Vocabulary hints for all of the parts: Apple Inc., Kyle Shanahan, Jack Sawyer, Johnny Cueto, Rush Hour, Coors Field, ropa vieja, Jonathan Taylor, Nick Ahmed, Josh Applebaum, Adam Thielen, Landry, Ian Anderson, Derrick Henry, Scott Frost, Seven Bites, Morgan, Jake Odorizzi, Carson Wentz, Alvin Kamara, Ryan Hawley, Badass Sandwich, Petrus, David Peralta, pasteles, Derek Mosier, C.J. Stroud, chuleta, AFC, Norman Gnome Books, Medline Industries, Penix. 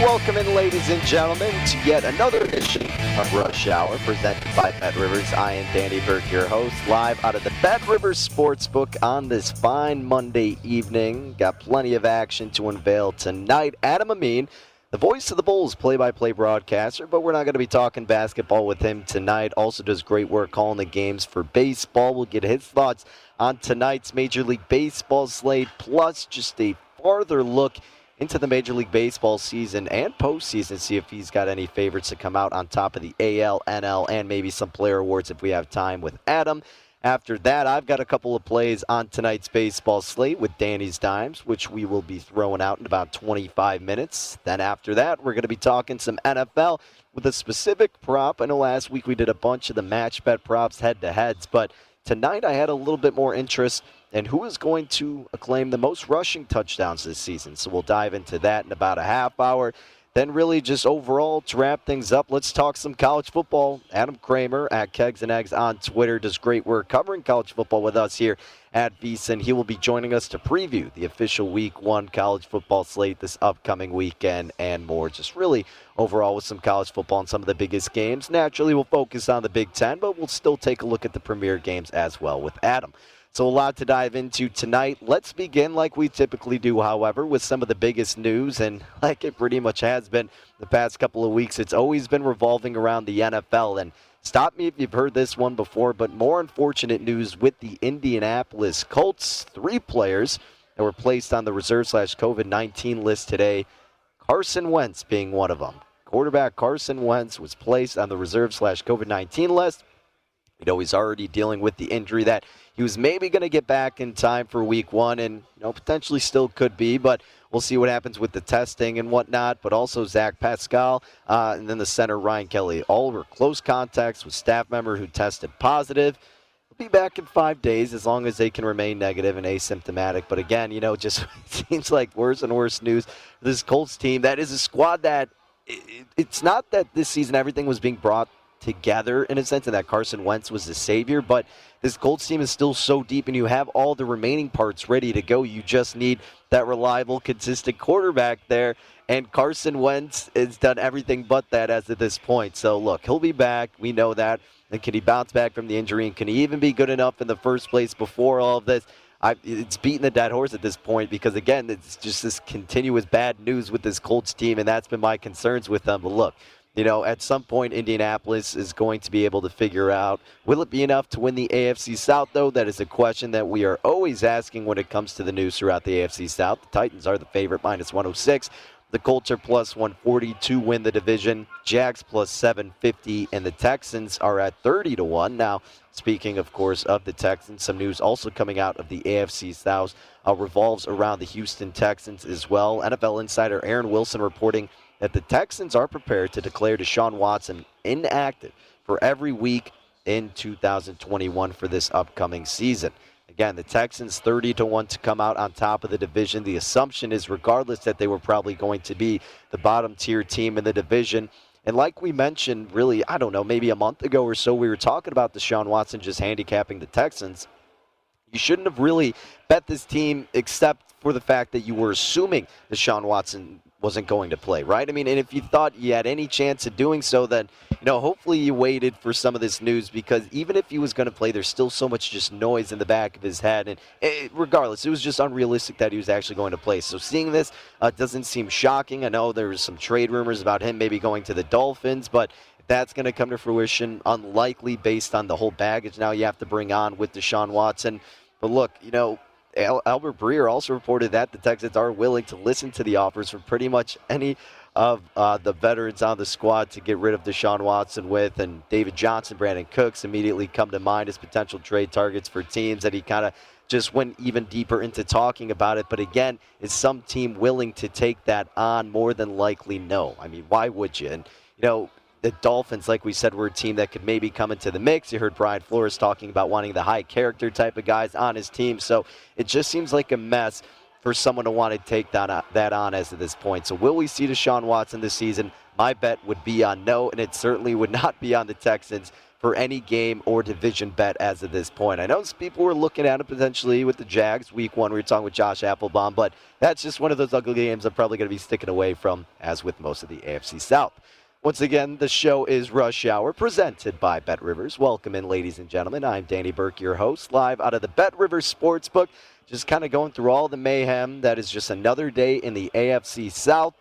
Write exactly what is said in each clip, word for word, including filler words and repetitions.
Welcome in, ladies and gentlemen, to yet another edition of Rush Hour, presented by Bet Rivers. I am Danny Burke, your host, live out of the Bet Rivers Sportsbook on this fine Monday evening. Got plenty of action to unveil tonight. Adam Amin, the voice of the Bulls play-by-play broadcaster, but we're not going to be talking basketball with him tonight. Also does great work calling the games for baseball. We'll get his thoughts on tonight's Major League Baseball slate, plus just a farther look into the Major League Baseball season and postseason, see if he's got any favorites to come out on top of the A L, N L, and maybe some player awards if we have time with Adam. After that, I've got a couple of plays on tonight's baseball slate with Danny's Dimes, which we will be throwing out in about twenty-five minutes. Then after that, we're going to be talking some N F L with a specific prop. I know last week we did a bunch of the match bet props, head-to-heads, but tonight I had a little bit more interest and who is going to acclaim the most rushing touchdowns this season. So we'll dive into that in about a half hour. Then really just overall to wrap things up, let's talk some college football. Adam Kramer at Kegs and Eggs on Twitter does great work covering college football with us here at VESAN. He will be joining us to preview the official week one college football slate this upcoming weekend and more. Just really overall with some college football and some of the biggest games. Naturally, we'll focus on the Big Ten, but we'll still take a look at the premier games as well with Adam. So a lot to dive into tonight. Let's begin like we typically do, however, with some of the biggest news. And like it pretty much has been the past couple of weeks, it's always been revolving around the N F L. And stop me if you've heard this one before, but more unfortunate news with the Indianapolis Colts. Three players that were placed on the reserve slash COVID nineteen list today, Carson Wentz being one of them. Quarterback Carson Wentz was placed on the reserve slash COVID nineteen list. You know, he's already dealing with the injury that he was maybe going to get back in time for week one and, you know, potentially still could be, but we'll see what happens with the testing and whatnot. But also Zach Pascal uh, and then the center, Ryan Kelly, all were close contacts with staff member who tested positive. He'll be back in five days as long as they can remain negative and asymptomatic. But again, you know, just seems like worse and worse news. This Colts team, that is a squad that it, it's not that this season everything was being brought together in a sense and that Carson Wentz was the savior, but this Colts team is still so deep and you have all the remaining parts ready to go. You just need that reliable, consistent quarterback there, and Carson Wentz has done everything but that as of this point. So look, he'll be back. We know that. And can he bounce back from the injury, and can he even be good enough in the first place before all of this? I, it's beating the dead horse at this point because, again, it's just this continuous bad news with this Colts team, and that's been my concerns with them. But look, you know, at some point, Indianapolis is going to be able to figure out, will it be enough to win the A F C South, though? That is a question that we are always asking when it comes to the news throughout the A F C South. The Titans are the favorite, minus one oh six. The Colts are plus one forty to win the division. Jags plus seven fifty, and the Texans are at thirty to one. Now, speaking, of course, of the Texans, some news also coming out of the A F C South uh, revolves around the Houston Texans as well. N F L insider Aaron Wilson reporting that the Texans are prepared to declare Deshaun Watson inactive for every week in two thousand twenty-one for this upcoming season. Again, the Texans thirty to one to come out on top of the division. The assumption is, regardless, that they were probably going to be the bottom tier team in the division. And like we mentioned, really, I don't know, maybe a month ago or so, we were talking about Deshaun Watson just handicapping the Texans. You shouldn't have really bet this team except for the fact that you were assuming Deshaun Watson wasn't going to play, right? I mean, and if you thought you had any chance of doing so, then, you know, hopefully you waited for some of this news, because even if he was going to play, there's still so much just noise in the back of his head. And it, regardless, it was just unrealistic that he was actually going to play. So seeing this uh, doesn't seem shocking. I know there was some trade rumors about him maybe going to the Dolphins, but if that's going to come to fruition, unlikely based on the whole baggage now you have to bring on with Deshaun Watson. But look, you know, Albert Breer also reported that the Texans are willing to listen to the offers from pretty much any of uh, the veterans on the squad to get rid of Deshaun Watson with, and David Johnson, Brandon Cooks immediately come to mind as potential trade targets for teams that he kind of just went even deeper into talking about it. But again, is some team willing to take that on? More than likely, no. I mean, why would you? And, you know, the Dolphins, like we said, were a team that could maybe come into the mix. You heard Brian Flores talking about wanting the high character type of guys on his team. So it just seems like a mess for someone to want to take that, that on as of this point. So will we see Deshaun Watson this season? My bet would be on no, and it certainly would not be on the Texans for any game or division bet as of this point. I know people were looking at it potentially with the Jags week one. We were talking with Josh Applebaum, but that's just one of those ugly games I'm probably going to be sticking away from, as with most of the A F C South. Once again, the show is Rush Hour, presented by Bet Rivers. Welcome in, ladies and gentlemen. I'm Danny Burke, your host, live out of the Bet Rivers Sportsbook. Just kind of going through all the mayhem that is just another day in the A F C South.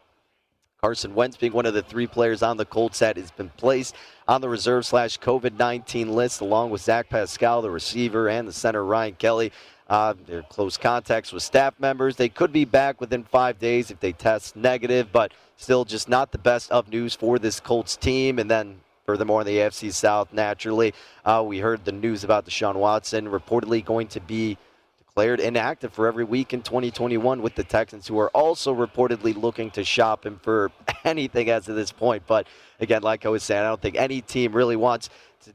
Carson Wentz being one of the three players on the Colts that has been placed on the reserve slash COVID nineteen list, along with Zach Pascal, the receiver, and the center, Ryan Kelly. Uh, they're close contacts with staff members. They could be back within five days if they test negative, but still just not the best of news for this Colts team. And then furthermore, in the A F C South, naturally, uh, we heard the news about Deshaun Watson reportedly going to be declared inactive for every week in twenty twenty-one with the Texans, who are also reportedly looking to shop him for anything as of this point. But again, like I was saying, I don't think any team really wants to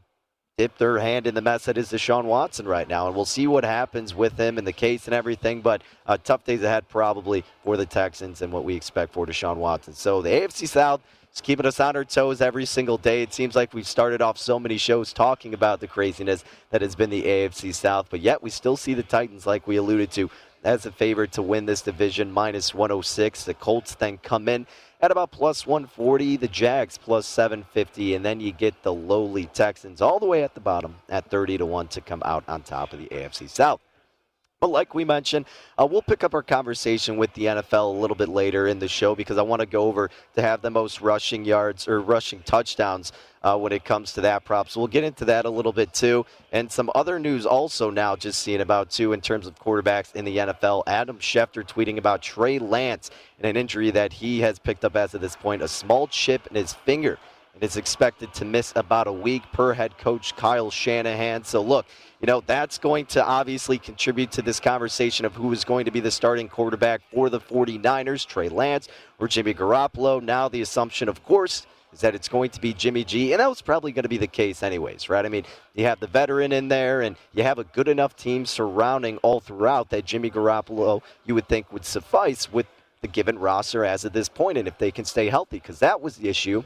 dip their hand in the mess that is Deshaun Watson right now. And we'll see what happens with him and the case and everything. But uh, tough days ahead probably for the Texans and what we expect for Deshaun Watson. So the A F C South is keeping us on our toes every single day. It seems like we've started off so many shows talking about the craziness that has been the A F C South. But yet we still see the Titans, like we alluded to, as a favorite to win this division, minus one oh six. The Colts then come in at about plus one forty, the Jags plus seven fifty, and then you get the lowly Texans all the way at the bottom at thirty to one to come out on top of the A F C South. But like we mentioned, uh, we'll pick up our conversation with the N F L a little bit later in the show, because I want to go over to have the most rushing yards or rushing touchdowns uh, when it comes to that prop. So we'll get into that a little bit too. And some other news also now just seeing about too in terms of quarterbacks in the N F L. Adam Schefter tweeting about Trey Lance and an injury that he has picked up as of this point, a small chip in his finger. And it's expected to miss about a week per head coach Kyle Shanahan. So look, you know, that's going to obviously contribute to this conversation of who is going to be the starting quarterback for the 49ers, Trey Lance or Jimmy Garoppolo. Now the assumption, of course, is that it's going to be Jimmy G, and that was probably going to be the case anyways, right? I mean, you have the veteran in there, and you have a good enough team surrounding all throughout that Jimmy Garoppolo, you would think, would suffice with the given roster as of this point, and if they can stay healthy, because that was the issue.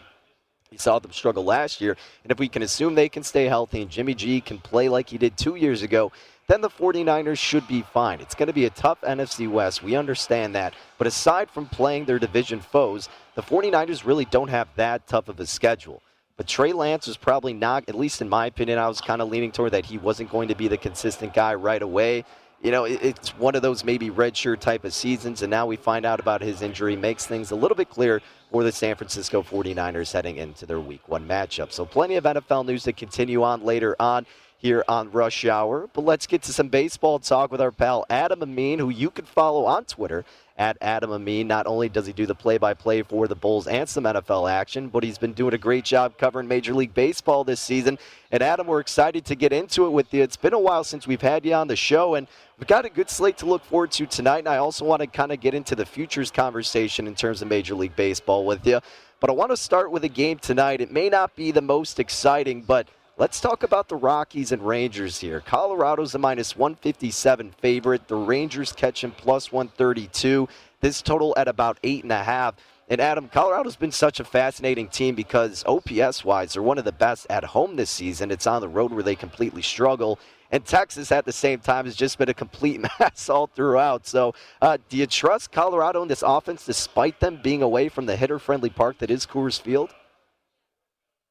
We saw them struggle last year, and if we can assume they can stay healthy and Jimmy G can play like he did two years ago, then the 49ers should be fine. It's going to be a tough N F C West. We understand that. But aside from playing their division foes, the 49ers really don't have that tough of a schedule. But Trey Lance was probably not, at least in my opinion, I was kind of leaning toward that he wasn't going to be the consistent guy right away. you know, it's one of those maybe redshirt type of seasons, and now we find out about his injury, makes things a little bit clearer for the San Francisco forty-niners heading into their week one matchup. So plenty of N F L news to continue on later on here on Rush Hour. But let's get to some baseball talk with our pal Adam Amin, who you can follow on Twitter at Adam Amin. Not only does he do the play-by-play for the Bulls and some N F L action, but he's been doing a great job covering Major League Baseball this season. And Adam, we're excited to get into it with you. It's been a while since we've had you on the show, and we've got a good slate to look forward to tonight. And I also want to kind of get into the futures conversation in terms of Major League Baseball with you. But I want to start with a game tonight. It may not be the most exciting, but let's talk about the Rockies and Rangers here. Colorado's a minus one fifty-seven favorite. The Rangers catch him plus one thirty-two. This total at about eight and a half. And Adam, Colorado's been such a fascinating team because O P S-wise, they're one of the best at home this season. It's on the road where they completely struggle. And Texas at the same time has just been a complete mess all throughout. So uh, do you trust Colorado in this offense despite them being away from the hitter-friendly park that is Coors Field?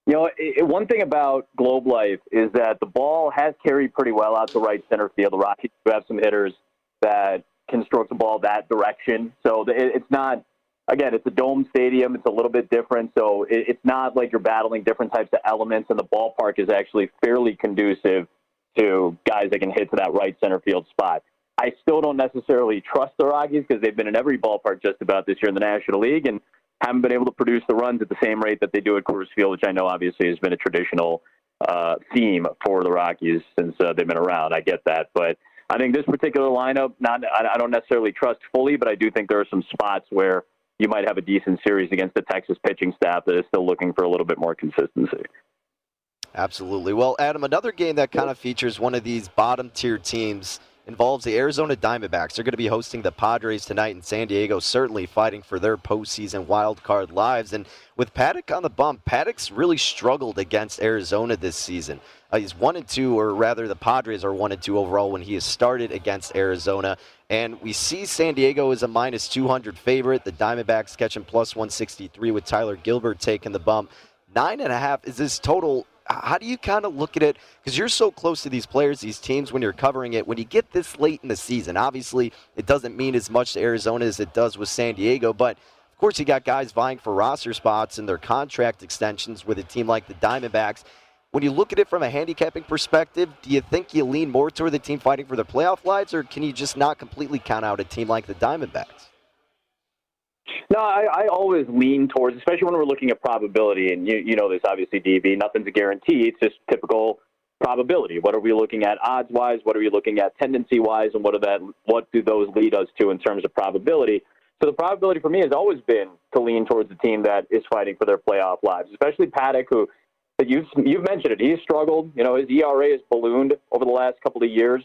You know, it, one thing about Globe Life is that the ball has carried pretty well out to right center field. The Rockies do have some hitters that can stroke the ball that direction. So it, it's not, again, it's a dome stadium. It's a little bit different. So it, it's not like you're battling different types of elements, and the ballpark is actually fairly conducive to guys that can hit to that right center field spot. I still don't necessarily trust the Rockies because they've been in every ballpark just about this year in the National League, and haven't been able to produce the runs at the same rate that they do at Coors Field, which I know obviously has been a traditional uh, theme for the Rockies since uh, they've been around. I get that. But I think this particular lineup, not I don't necessarily trust fully, but I do think there are some spots where you might have a decent series against the Texas pitching staff that is still looking for a little bit more consistency. Absolutely. Well, Adam, another game that kind of features one of these bottom-tier teams involves the Arizona Diamondbacks. They're going to be hosting the Padres tonight in San Diego, certainly fighting for their postseason wild card lives. And with Paddock on the bump, Paddock's really struggled against Arizona this season. Uh, he's one and two, or rather the Padres are one and two overall when he has started against Arizona. And we see San Diego is a minus two hundred favorite. The Diamondbacks catching plus one sixty-three with Tyler Gilbert taking the bump. Nine and a half is this total. How do you kind of look at it? Because you're so close to these players, these teams, when you're covering it. When you get this late in the season, obviously it doesn't mean as much to Arizona as it does with San Diego. But, of course, you got guys vying for roster spots and their contract extensions with a team like the Diamondbacks. When you look at it from a handicapping perspective, do you think you lean more toward the team fighting for their playoff lives, or can you just not completely count out a team like the Diamondbacks? No, I, I always lean towards, especially when we're looking at probability, and you, you know this obviously, D B, nothing's a guarantee. It's just typical probability. What are we looking at odds-wise? What are we looking at tendency-wise? And what are that? What do those lead us to in terms of probability? So the probability for me has always been to lean towards the team that is fighting for their playoff lives, especially Paddock, who you've, you've mentioned it. He's struggled. You know, his E R A has ballooned over the last couple of years,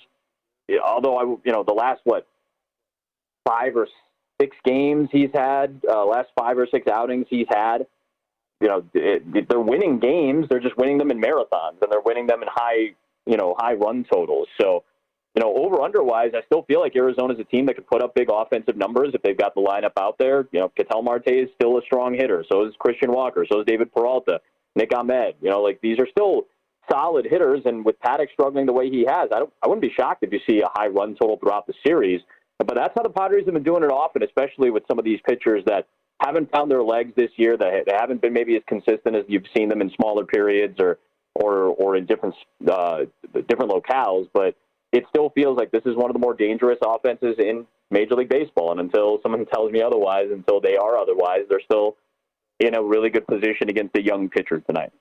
although, I, you know, the last, what, five or six, Six games he's had, uh, last five or six outings he's had. You know, it, it, they're winning games. They're just winning them in marathons, and they're winning them in high, you know, high run totals. So, you know, over/under wise, I still feel like Arizona's a team that could put up big offensive numbers if they've got the lineup out there. You know, Ketel Marte is still a strong hitter. So is Christian Walker. So is David Peralta, Nick Ahmed. You know, like these are still solid hitters. And with Paddock struggling the way he has, I don't, I wouldn't be shocked if you see a high run total throughout the series. But that's how the Padres have been doing it often, especially with some of these pitchers that haven't found their legs this year, that they haven't been maybe as consistent as you've seen them in smaller periods or or, or in different uh, different locales. But it still feels like this is one of the more dangerous offenses in Major League Baseball. And until someone tells me otherwise, until they are otherwise, they're still in a really good position against a young pitcher tonight.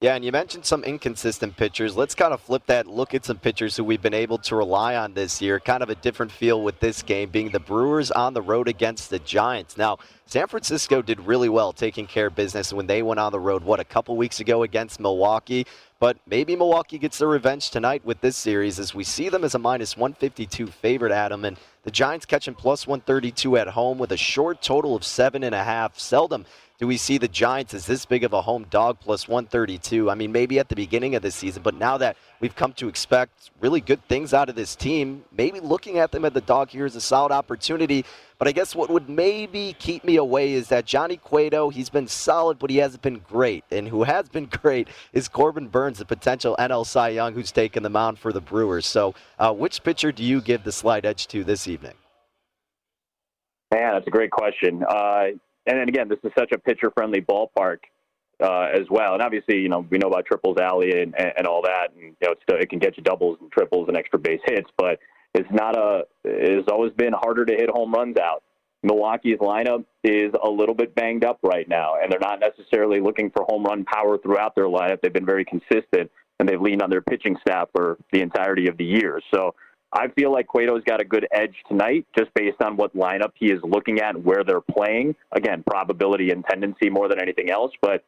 Yeah, and you mentioned some inconsistent pitchers. Let's kind of flip that, look at some pitchers who we've been able to rely on this year. Kind of a different feel with this game being the Brewers on the road against the Giants. Now, San Francisco did really well taking care of business when they went on the road, what, a couple weeks ago against Milwaukee? But maybe Milwaukee gets their revenge tonight with this series as we see them as a minus one fifty-two favorite, Adam. And the Giants catching plus one thirty-two at home with a short total of seven and a half. Seldom do we see the Giants as this big of a home dog plus one thirty-two? I mean, maybe at the beginning of this season, but now that we've come to expect really good things out of this team, maybe looking at them at the dog here is a solid opportunity. But I guess what would maybe keep me away is that Johnny Cueto, he's been solid, but he hasn't been great. And who has been great is Corbin Burnes, the potential N L Cy Young who's taken the mound for the Brewers. So uh, which pitcher do you give the slight edge to this evening? Man, that's a great question. Uh, and then again, this is such a pitcher-friendly ballpark uh, as well. And obviously, you know, we know about triples alley and, and all that. And, you know, it's, it can get you doubles and triples and extra base hits, but It's not a. It's always been harder to hit home runs out. Milwaukee's lineup is a little bit banged up right now, and they're not necessarily looking for home run power throughout their lineup. They've been very consistent, and they've leaned on their pitching staff for the entirety of the year. So I feel like Cueto's got a good edge tonight, just based on what lineup he is looking at and where they're playing. Again, probability and tendency more than anything else. But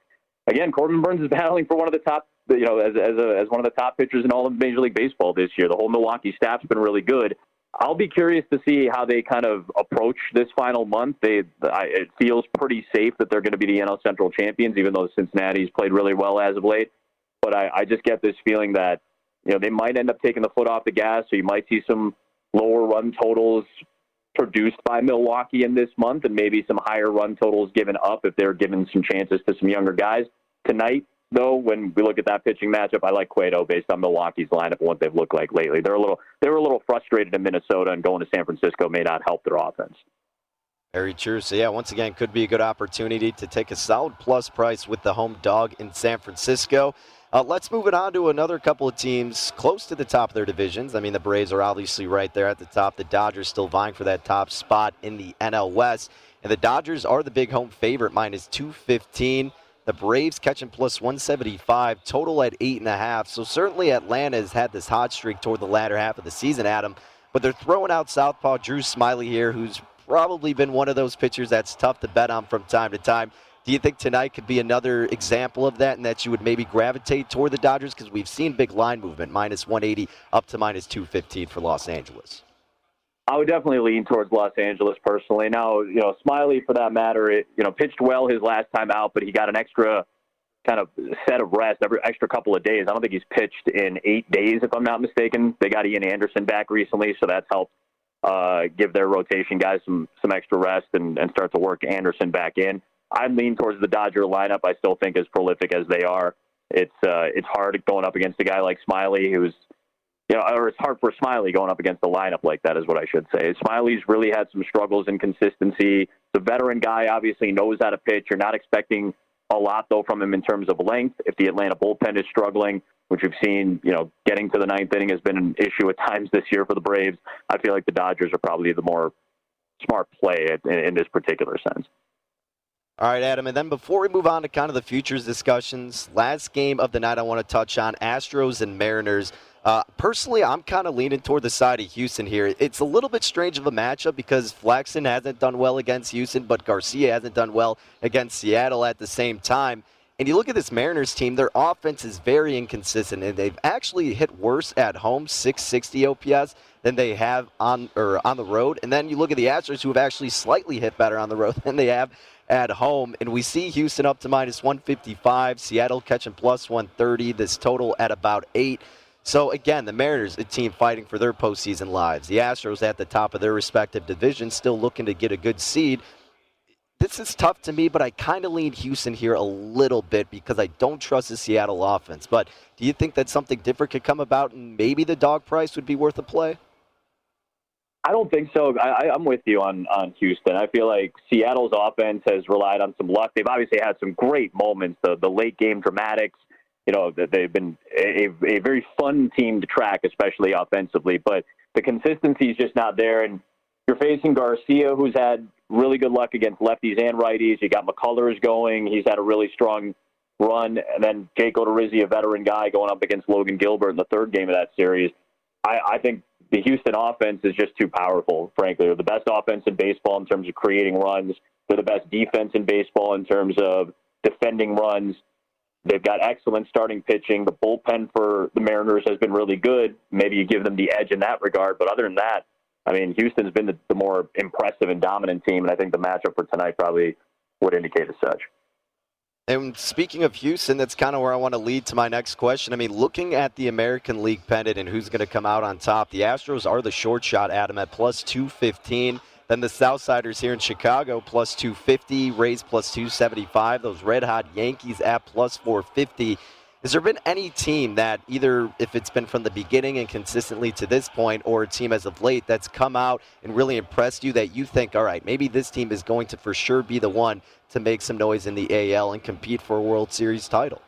again, Corbin Burnes is battling for one of the top. You know, as as, a, as one of the top pitchers in all of Major League Baseball this year. The whole Milwaukee staff's been really good. I'll be curious to see how they kind of approach this final month. They, I, it feels pretty safe that they're going to be the N L Central champions, even though Cincinnati's played really well as of late. But I, I just get this feeling that, you know, they might end up taking the foot off the gas, so you might see some lower run totals produced by Milwaukee in this month and maybe some higher run totals given up if they're given some chances to some younger guys. Tonight, though, when we look at that pitching matchup, I like Cueto based on Milwaukee's lineup and what they've looked like lately. They're a little, they were a little frustrated in Minnesota, and going to San Francisco may not help their offense. Very true. So, yeah, once again, could be a good opportunity to take a solid plus price with the home dog in San Francisco. Uh, let's move it on to another couple of teams close to the top of their divisions. I mean, the Braves are obviously right there at the top. The Dodgers still vying for that top spot in the N L West. And the Dodgers are the big home favorite, minus two fifteen. The Braves catching plus one seventy-five, total at eight and a half. So certainly Atlanta has had this hot streak toward the latter half of the season, Adam. But they're throwing out southpaw Drew Smyly here, who's probably been one of those pitchers that's tough to bet on from time to time. Do you think tonight could be another example of that, and that you would maybe gravitate toward the Dodgers? Because we've seen big line movement, minus one eighty up to minus two fifteen for Los Angeles. I would definitely lean towards Los Angeles personally. Now, you know, Smyly, for that matter, it, you know, pitched well his last time out, but he got an extra kind of set of rest, every extra couple of days. I don't think he's pitched in eight days, if I'm not mistaken. They got Ian Anderson back recently, so that's helped uh, give their rotation guys some some extra rest and, and start to work Anderson back in. I'd lean towards the Dodger lineup. I still think as prolific as they are, it's uh, it's hard going up against a guy like Smyly, who's, you know, or it's hard for Smyly going up against the lineup like that is what I should say. Smiley's really had some struggles in consistency. The veteran guy obviously knows how to pitch. You're not expecting a lot, though, from him in terms of length. If the Atlanta bullpen is struggling, which we've seen, you know, getting to the ninth inning has been an issue at times this year for the Braves, I feel like the Dodgers are probably the more smart play in, in this particular sense. All right, Adam, and then before we move on to kind of the futures discussions, last game of the night I want to touch on, Astros and Mariners. Uh, personally, I'm kind of leaning toward the side of Houston here. It's a little bit strange of a matchup because Flexen hasn't done well against Houston, but Garcia hasn't done well against Seattle at the same time. And you look at this Mariners team, their offense is very inconsistent, and they've actually hit worse at home, six sixty O P S, than they have on or on the road. And then you look at the Astros, who have actually slightly hit better on the road than they have at home. And we see Houston up to minus one fifty-five, Seattle catching plus one thirty, this total at about eight. So, again, the Mariners, a team fighting for their postseason lives. The Astros at the top of their respective divisions, still looking to get a good seed. This is tough to me, but I kind of lean Houston here a little bit because I don't trust the Seattle offense. But do you think that something different could come about and maybe the dog price would be worth a play? I don't think so. I, I'm with you on, on Houston. I feel like Seattle's offense has relied on some luck. They've obviously had some great moments, the, the late-game dramatics. You know, they've been a, a very fun team to track, especially offensively. But the consistency is just not there. And you're facing Garcia, who's had really good luck against lefties and righties. You got McCullers going. He's had a really strong run. And then Jake Odorizzi, a veteran guy, going up against Logan Gilbert in the third game of that series. I, I think the Houston offense is just too powerful, frankly. They're the best offense in baseball in terms of creating runs. They're the best defense in baseball in terms of defending runs. They've got excellent starting pitching. The bullpen for the Mariners has been really good. Maybe you give them the edge in that regard. But other than that, I mean, Houston's been the, the more impressive and dominant team, and I think the matchup for tonight probably would indicate as such. And speaking of Houston, that's kind of where I want to lead to my next question. I mean, looking at the American League pennant and who's going to come out on top, the Astros are the short shot, Adam, at plus two fifteen. Then the Southsiders here in Chicago, plus two fifty. Rays, plus two seventy-five. Those red-hot Yankees at plus four fifty. Has there been any team that either, if it's been from the beginning and consistently to this point, or a team as of late that's come out and really impressed you that you think, all right, maybe this team is going to for sure be the one to make some noise in the A L and compete for a World Series title?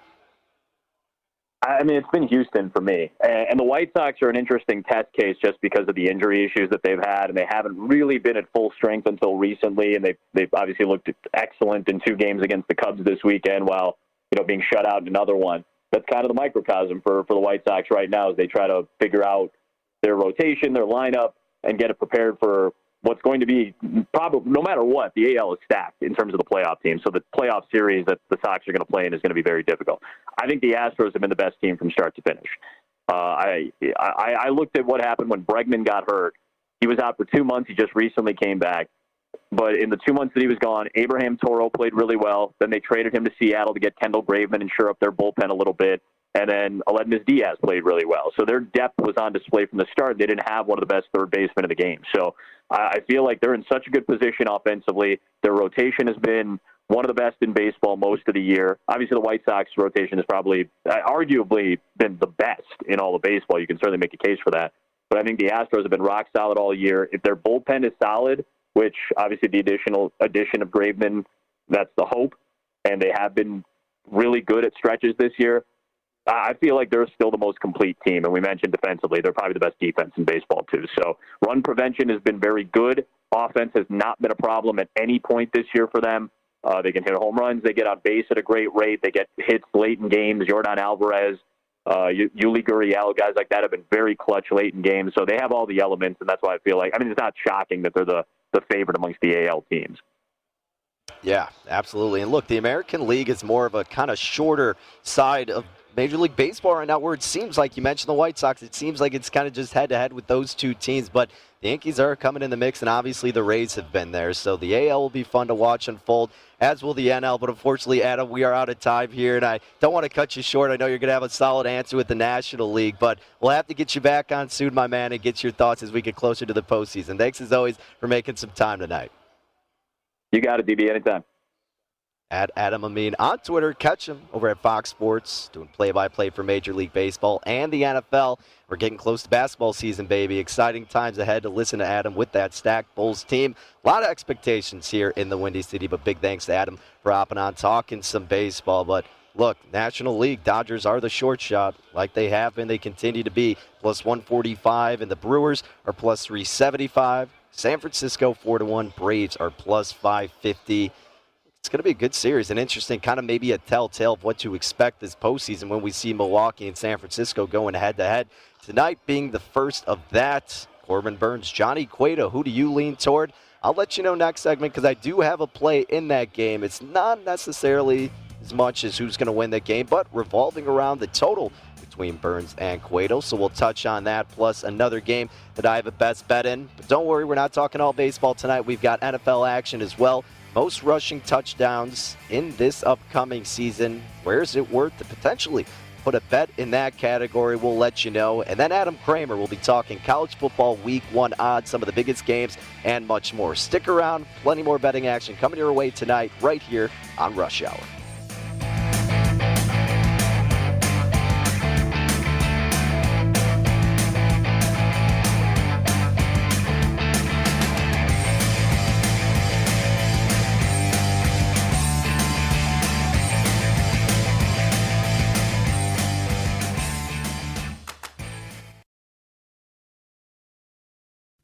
I mean, it's been Houston for me. And the White Sox are an interesting test case just because of the injury issues that they've had, and they haven't really been at full strength until recently, and they've, they've obviously looked excellent in two games against the Cubs this weekend while, you know, being shut out in another one. That's kind of the microcosm for, for the White Sox right now as they try to figure out their rotation, their lineup, and get it prepared for what's going to be probably, no matter what, the A L is stacked in terms of the playoff team. So the playoff series that the Sox are going to play in is going to be very difficult. I think the Astros have been the best team from start to finish. Uh, I, I I looked at what happened when Bregman got hurt. He was out for two months. He just recently came back. But in the two months that he was gone, Abraham Toro played really well. Then they traded him to Seattle to get Kendall Graveman and shore up their bullpen a little bit. And then Aledmus Diaz played really well. So their depth was on display from the start. They didn't have one of the best third basemen in the game. So I feel like they're in such a good position offensively. Their rotation has been one of the best in baseball most of the year. Obviously, the White Sox rotation has probably, arguably, been the best in all of baseball. You can certainly make a case for that. But I think the Astros have been rock solid all year. If their bullpen is solid, which obviously the additional addition of Graveman, that's the hope, and they have been really good at stretches this year. I feel like they're still the most complete team, and we mentioned defensively, they're probably the best defense in baseball too. So run prevention has been very good. Offense has not been a problem at any point this year for them. Uh, they can hit home runs. They get on base at a great rate. They get hits late in games. Jordan Alvarez, uh, Yuli Gurriel, guys like that have been very clutch late in games. So they have all the elements, and that's why I feel like, I mean, it's not shocking that they're the the favorite amongst the A L teams. Yeah, absolutely. And look, the American League is more of a kind of shorter side of Major League Baseball right now, where it seems like, you mentioned the White Sox, it seems like it's kind of just head-to-head with those two teams, but the Yankees are coming in the mix, and obviously the Rays have been there, so the A L will be fun to watch unfold, as will the N L, but unfortunately, Adam, we are out of time here, and I don't want to cut you short. I know you're going to have a solid answer with the National League, but we'll have to get you back on soon, my man, and get your thoughts as we get closer to the postseason. Thanks, as always, for making some time tonight. You got it, D B, anytime. At Adam Amin on Twitter. Catch him over at Fox Sports doing play-by-play for Major League Baseball and the N F L. We're getting close to basketball season, baby. Exciting times ahead to listen to Adam with that stacked Bulls team. A lot of expectations here in the Windy City, but big thanks to Adam for hopping on, talking some baseball. But look, National League, Dodgers are the short shot like they have been. They continue to be plus one forty-five, and the Brewers are plus three seventy-five. San Francisco, four to one. Braves are plus five fifty. It's going to be a good series, an interesting kind of maybe a telltale of what to expect this postseason when we see Milwaukee and San Francisco going head-to-head. Tonight being the first of that, Corbin Burnes, Johnny Cueto, who do you lean toward? I'll let you know next segment because I do have a play in that game. It's not necessarily as much as who's going to win the game, but revolving around the total between Burnes and Cueto, so we'll touch on that, plus another game that I have a best bet in. But don't worry, we're not talking all baseball tonight. We've got N F L action as well. Most rushing touchdowns in this upcoming season. Where is it worth to potentially put a bet in that category? We'll let you know. And then Adam Kramer will be talking college football week one odds, some of the biggest games, and much more. Stick around. Plenty more betting action coming your way tonight right here on Rush Hour.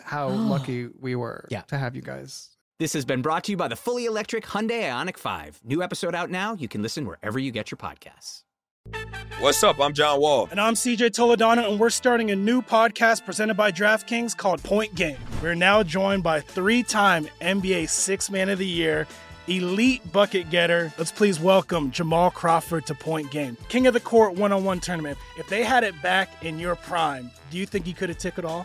how lucky we were yeah. to have you guys. This has been brought to you by the fully electric Hyundai Ioniq five. New episode out now. You can listen wherever you get your podcasts. What's up? I'm John Wall. And I'm C J Toledano, and we're starting a new podcast presented by DraftKings called Point Game. We're now joined by three-time N B A Sixth Man of the Year, elite bucket getter. Let's please welcome Jamal Crawford to Point Game, King of the Court one-on-one tournament. If they had it back in your prime, do you think he could have took it all?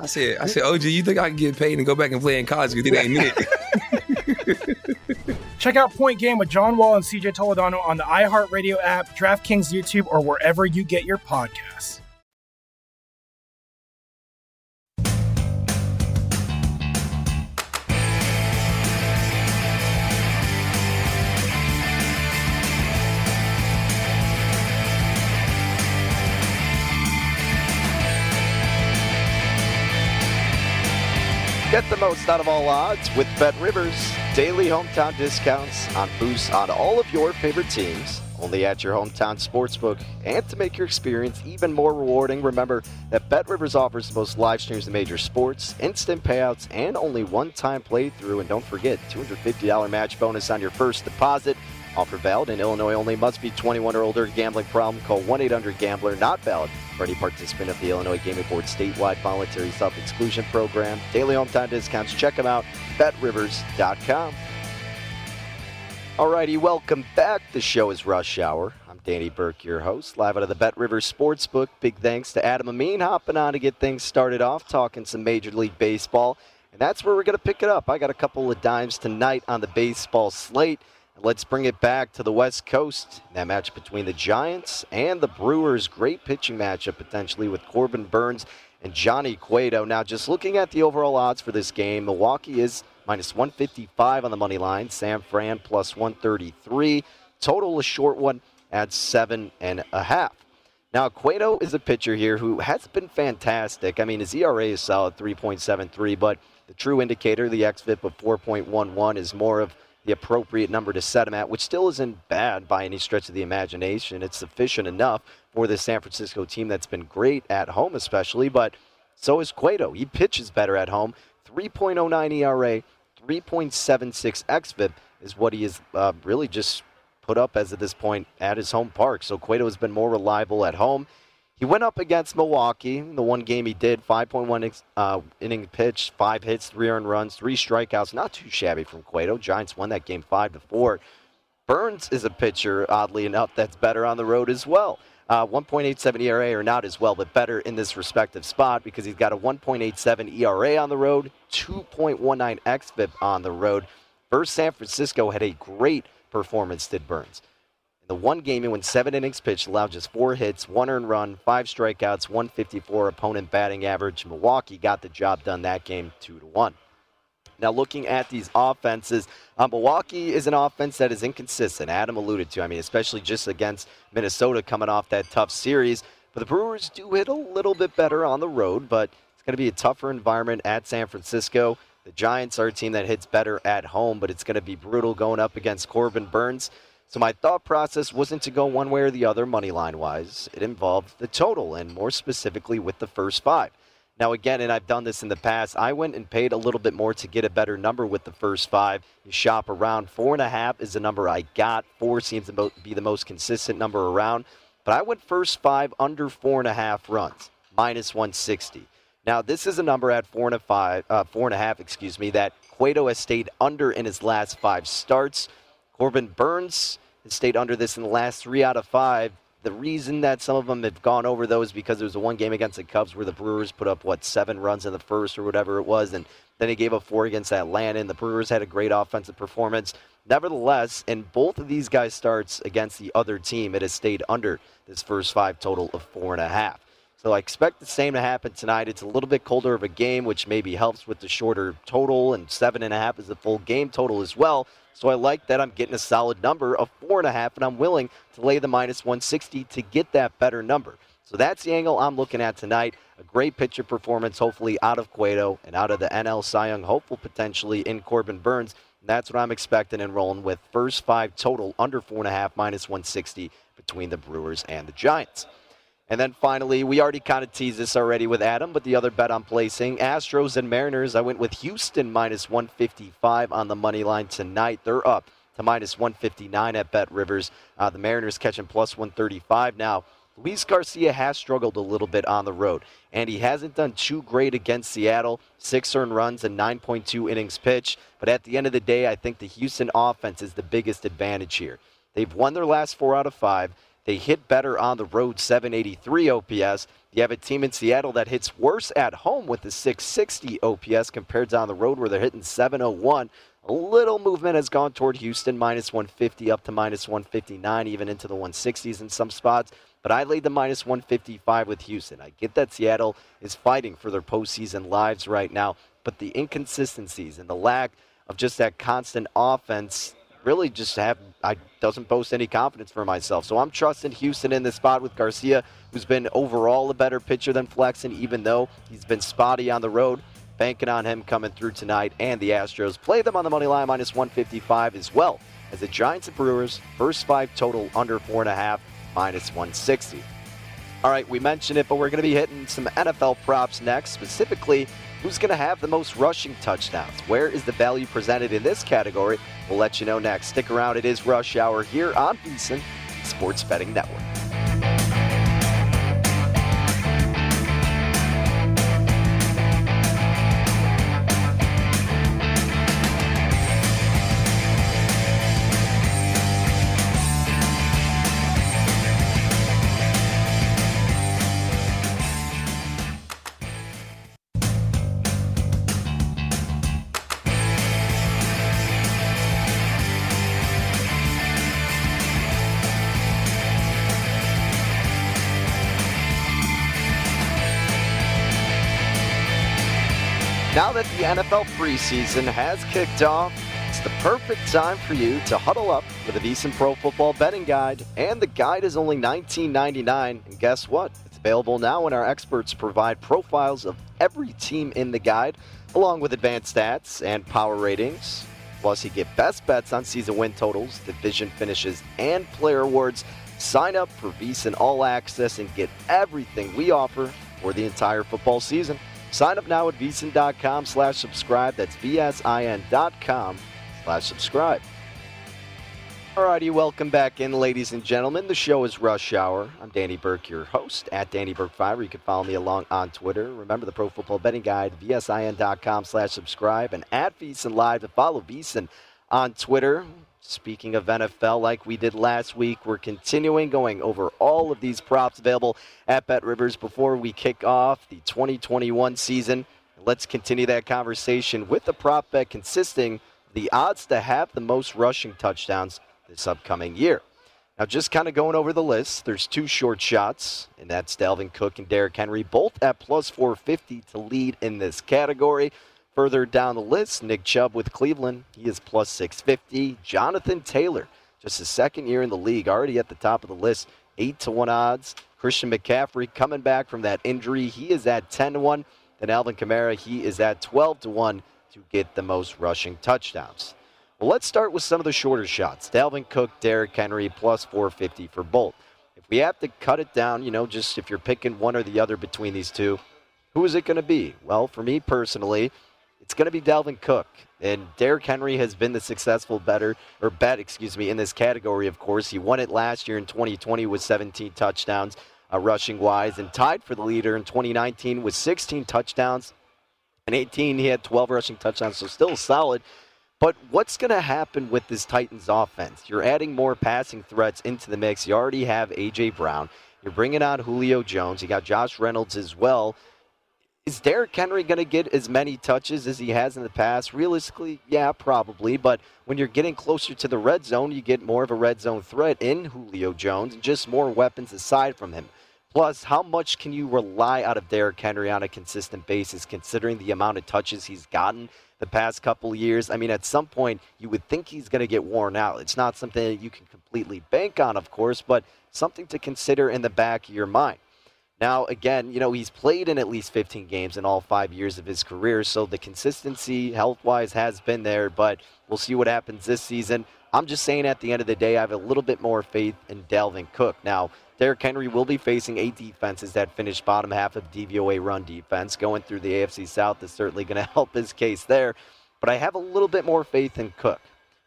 I said, I said, O G, you think I can get paid and go back and play in college because it ain't it? Check out Point Game with John Wall and C J Toledano on the iHeartRadio app, DraftKings YouTube, or wherever you get your podcasts. Get the most out of all odds with Bet Rivers. Daily hometown discounts on boosts on all of your favorite teams. Only at your hometown sportsbook. And to make your experience even more rewarding, remember that Bet Rivers offers the most live streams of major sports, instant payouts, and only one-time playthrough. And don't forget, two hundred fifty dollars match bonus on your first deposit. Offer valid in Illinois only. Must be twenty-one or older. Gambling problem? Call one eight hundred gambler. Not valid for any participant of the Illinois Gaming Board statewide voluntary self-exclusion program. Daily hometown discounts. Check them out. Bet Rivers dot com. All righty, welcome back. The show is Rush Hour. I'm Danny Burke, your host, live out of the Bet Rivers Sportsbook. Big thanks to Adam Amin hopping on to get things started off, talking some Major League Baseball, and that's where we're going to pick it up. I got a couple of dimes tonight on the baseball slate. Let's bring it back to the West Coast. That match between the Giants and the Brewers. Great pitching matchup potentially with Corbin Burnes and Johnny Cueto. Now, just looking at the overall odds for this game, Milwaukee is minus one fifty-five on the money line. San Fran plus one thirty-three. Total a short one at seven and a half. Now, Cueto is a pitcher here who has been fantastic. I mean, his E R A is solid, three point seven three, but the true indicator, the xFIP of four point one one, is more of the appropriate number to set him at, which still isn't bad by any stretch of the imagination. It's sufficient enough for the San Francisco team that's been great at home especially, but so is Cueto. He pitches better at home. three point oh nine E R A, three point seven six xFIP is what he has uh, really just put up as at this point at his home park. So Cueto has been more reliable at home. He went up against Milwaukee. The one game he did, five point one uh, inning pitch, five hits, three earned runs, three strikeouts. Not too shabby from Cueto. Giants won that game five to four. Burnes is a pitcher, oddly enough, that's better on the road as well. Uh, one point eight seven E R A, or not as well, but better in this respective spot because he's got a one point eight seven E R A on the road, two point one nine xFIP on the road. Versus San Francisco, had a great performance, did Burnes. In the one game he went seven innings pitched, allowed just four hits, one earned run, five strikeouts, one fifty-four opponent batting average. Milwaukee got the job done that game, two to one. Now, looking at these offenses, um, Milwaukee is an offense that is inconsistent. Adam alluded to, I mean, especially just against Minnesota coming off that tough series. But the Brewers do hit a little bit better on the road, but it's going to be a tougher environment at San Francisco. The Giants are a team that hits better at home, but it's going to be brutal going up against Corbin Burnes. So my thought process wasn't to go one way or the other money line-wise. It involved the total, and more specifically with the first five. Now, again, and I've done this in the past, I went and paid a little bit more to get a better number with the first five. You shop around. Four and a half is the number I got. Four seems to be the most consistent number around. But I went first five under four and a half runs, minus one sixty. Now, this is a number at four and a five, uh, four and a half, excuse me, that Cueto has stayed under in his last five starts. Corbin Burnes has stayed under this in the last three out of five. The reason that some of them have gone over, though, is because there was a one game against the Cubs where the Brewers put up, what, seven runs in the first or whatever it was, and then he gave up four against Atlanta, and the Brewers had a great offensive performance. Nevertheless, in both of these guys' starts against the other team, it has stayed under this first five total of four and a half. So I expect the same to happen tonight. It's a little bit colder of a game, which maybe helps with the shorter total, and seven and a half is the full game total as well. So I like that I'm getting a solid number of four and a half, and I'm willing to lay the minus one sixty to get that better number. So that's the angle I'm looking at tonight. A great pitcher performance, hopefully, out of Cueto and out of the N L Cy Young, hopeful potentially in Corbin Burnes. And that's what I'm expecting and rolling with. First five total under four and a half, minus one sixty between the Brewers and the Giants. And then finally, we already kind of teased this already with Adam, but the other bet I'm placing, Astros and Mariners. I went with Houston minus one fifty-five on the money line tonight. They're up to minus one fifty-nine at Bet Rivers. Uh, the Mariners catching plus one thirty-five now. Luis Garcia has struggled a little bit on the road, and he hasn't done too great against Seattle. Six earned runs and nine point two innings pitched. But at the end of the day, I think the Houston offense is the biggest advantage here. They've won their last four out of five. They hit better on the road, seven eighty-three O P S. You have a team in Seattle that hits worse at home with a six sixty O P S compared to on the road where they're hitting seven oh one. A little movement has gone toward Houston, minus one fifty up to minus one fifty-nine, even into the one sixties in some spots. But I laid the minus one fifty-five with Houston. I get that Seattle is fighting for their postseason lives right now, but the inconsistencies and the lack of just that constant offense really just have I doesn't boast any confidence for myself. So I'm trusting Houston in this spot with Garcia, who's been overall a better pitcher than Flexen, even though he's been spotty on the road. Banking on him coming through tonight, and the Astros play them on the money line minus one fifty-five, as well as the Giants and Brewers first five total under four and a half, minus one sixty. All right, we mentioned it, but we're going to be hitting some N F L props next, specifically. Who's going to have the most rushing touchdowns? Where is the value presented in this category? We'll let you know next. Stick around. It is Rush Hour here on VESAN Sports Betting Network. Now that the N F L preseason has kicked off, it's the perfect time for you to huddle up for the VESAN Pro Football Betting Guide. And the guide is only nineteen ninety-nine. And guess what? It's available now, and our experts provide profiles of every team in the guide, along with advanced stats and power ratings. Plus, you get best bets on season win totals, division finishes, and player awards. Sign up for VESAN All Access and get everything we offer for the entire football season. Sign up now at VESAN.com slash subscribe. That's VESAN.com slash subscribe. Alrighty, welcome back in, ladies and gentlemen. The show is Rush Hour. I'm Danny Burke, your host, at Danny Burke Fiver. You can follow me along on Twitter. Remember the Pro Football Betting Guide, VESAN.com slash subscribe, and at VESAN Live to follow VESAN on Twitter. Speaking of N F L, like we did last week, we're continuing going over all of these props available at Bet Rivers before we kick off the twenty twenty-one season. Let's continue that conversation with the prop bet consisting of the odds to have the most rushing touchdowns this upcoming year. Now, just kind of going over the list, there's two short shots, and that's Dalvin Cook and Derrick Henry, both at plus four fifty to lead in this category. Further down the list, Nick Chubb with Cleveland. He is plus six fifty. Jonathan Taylor, just his second year in the league, already at the top of the list, eight to one odds. Christian McCaffrey coming back from that injury. He is at ten to one. Then Alvin Kamara, he is at twelve to one to get the most rushing touchdowns. Well, let's start with some of the shorter shots. Dalvin Cook, Derrick Henry, plus four fifty for both. If we have to cut it down, you know, just if you're picking one or the other between these two, who is it going to be? Well, for me personally, it's going to be Dalvin Cook. And Derrick Henry has been the successful better, or bet, excuse me, in this category, of course. He won it last year in twenty twenty with seventeen touchdowns uh, rushing-wise, and tied for the leader in twenty nineteen with sixteen touchdowns. In eighteen, he had twelve rushing touchdowns, so still solid. But what's going to happen with this Titans offense? You're adding more passing threats into the mix. You already have A J. Brown. You're bringing on Julio Jones. You got Josh Reynolds as well. Is Derrick Henry going to get as many touches as he has in the past? Realistically, yeah, probably. But when you're getting closer to the red zone, you get more of a red zone threat in Julio Jones and just more weapons aside from him. Plus, how much can you rely out of Derrick Henry on a consistent basis, considering the amount of touches he's gotten the past couple years? I mean, at some point, you would think he's going to get worn out. It's not something that you can completely bank on, of course, but something to consider in the back of your mind. Now, again, you know, he's played in at least fifteen games in all five years of his career, so the consistency health-wise has been there, but we'll see what happens this season. I'm just saying at the end of the day, I have a little bit more faith in Dalvin Cook. Now, Derrick Henry will be facing eight defenses that finish bottom half of D V O A run defense. Going through the A F C South is certainly going to help his case there. But I have a little bit more faith in Cook.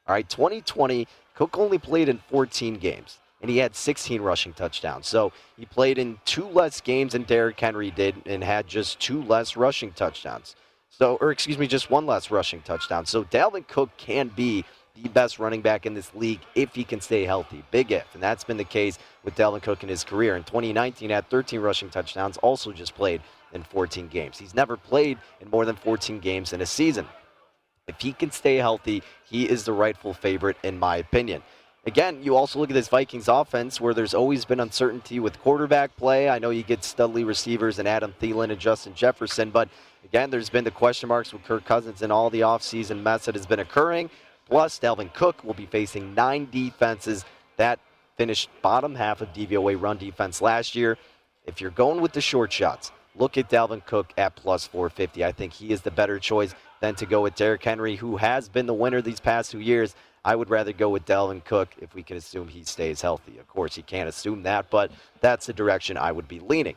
All right, twenty twenty, Cook only played in fourteen games, and he had sixteen rushing touchdowns. So he played in two less games than Derrick Henry did and had just two less rushing touchdowns. So, or excuse me, just one less rushing touchdown. So Dalvin Cook can be the best running back in this league if he can stay healthy. Big if. And that's been the case with Dalvin Cook in his career. In twenty nineteen, had thirteen rushing touchdowns, also just played in fourteen games. He's never played in more than fourteen games in a season. If he can stay healthy, he is the rightful favorite, in my opinion. Again, you also look at this Vikings offense where there's always been uncertainty with quarterback play. I know you get studly receivers and Adam Thielen and Justin Jefferson, but again, there's been the question marks with Kirk Cousins and all the offseason mess that has been occurring. Plus, Dalvin Cook will be facing nine defenses that finished bottom half of D V O A run defense last year. If you're going with the short shots, look at Dalvin Cook at plus four fifty. I think he is the better choice than to go with Derrick Henry, who has been the winner these past two years. I would rather go with Dalvin Cook if we can assume he stays healthy. Of course, you can't assume that, but that's the direction I would be leaning.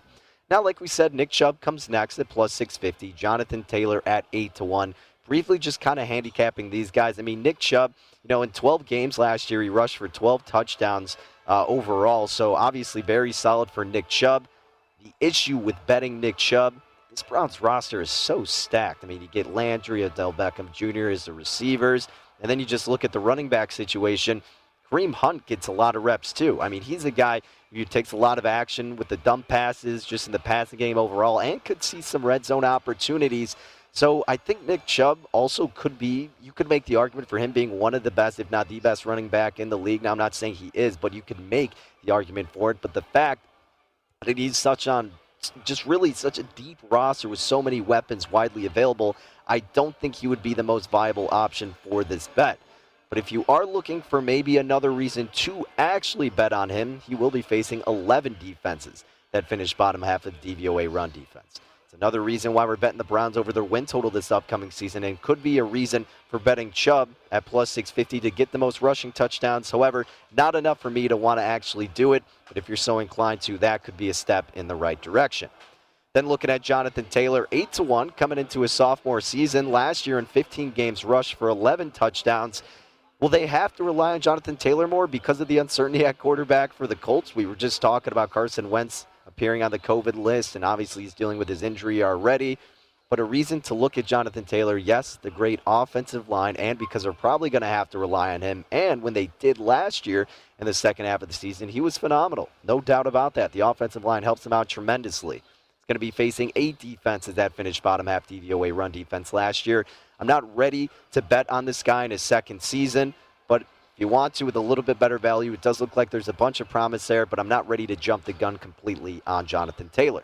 Now, like we said, Nick Chubb comes next at plus six fifty. Jonathan Taylor at eight to one. Briefly just kind of handicapping these guys. I mean, Nick Chubb, you know, in twelve games last year, he rushed for twelve touchdowns uh, overall. So obviously very solid for Nick Chubb. The issue with betting Nick Chubb, this Browns roster is so stacked. I mean, you get Landry, Odell Beckham Junior as the receivers, and then you just look at the running back situation. Kareem Hunt gets a lot of reps too. I mean, he's a guy who takes a lot of action with the dump passes, just in the passing game overall, and could see some red zone opportunities. So I think Nick Chubb also could be, you could make the argument for him being one of the best, if not the best running back in the league. Now, I'm not saying he is, but you could make the argument for it. But the fact that he's such on, just really such a deep roster with so many weapons widely available, I don't think he would be the most viable option for this bet. But if you are looking for maybe another reason to actually bet on him, he will be facing eleven defenses that finish bottom half of D V O A run defense. Another reason why we're betting the Browns over their win total this upcoming season, and could be a reason for betting Chubb at plus six fifty to get the most rushing touchdowns. However, not enough for me to want to actually do it, but if you're so inclined to, that could be a step in the right direction. Then looking at Jonathan Taylor, eight to one, coming into his sophomore season. Last year in fifteen games, rushed for eleven touchdowns. Will they have to rely on Jonathan Taylor more because of the uncertainty at quarterback for the Colts? We were just talking about Carson Wentz appearing on the COVID list, and obviously he's dealing with his injury already. But a reason to look at Jonathan Taylor, yes, the great offensive line, and because they're probably going to have to rely on him. And when they did last year in the second half of the season, he was phenomenal. No doubt about that. The offensive line helps him out tremendously. He's going to be facing eight defenses that finished bottom half D V O A run defense last year. I'm not ready to bet on this guy in his second season, but you want to with a little bit better value. It does look like there's a bunch of promise there, but I'm not ready to jump the gun completely on Jonathan Taylor.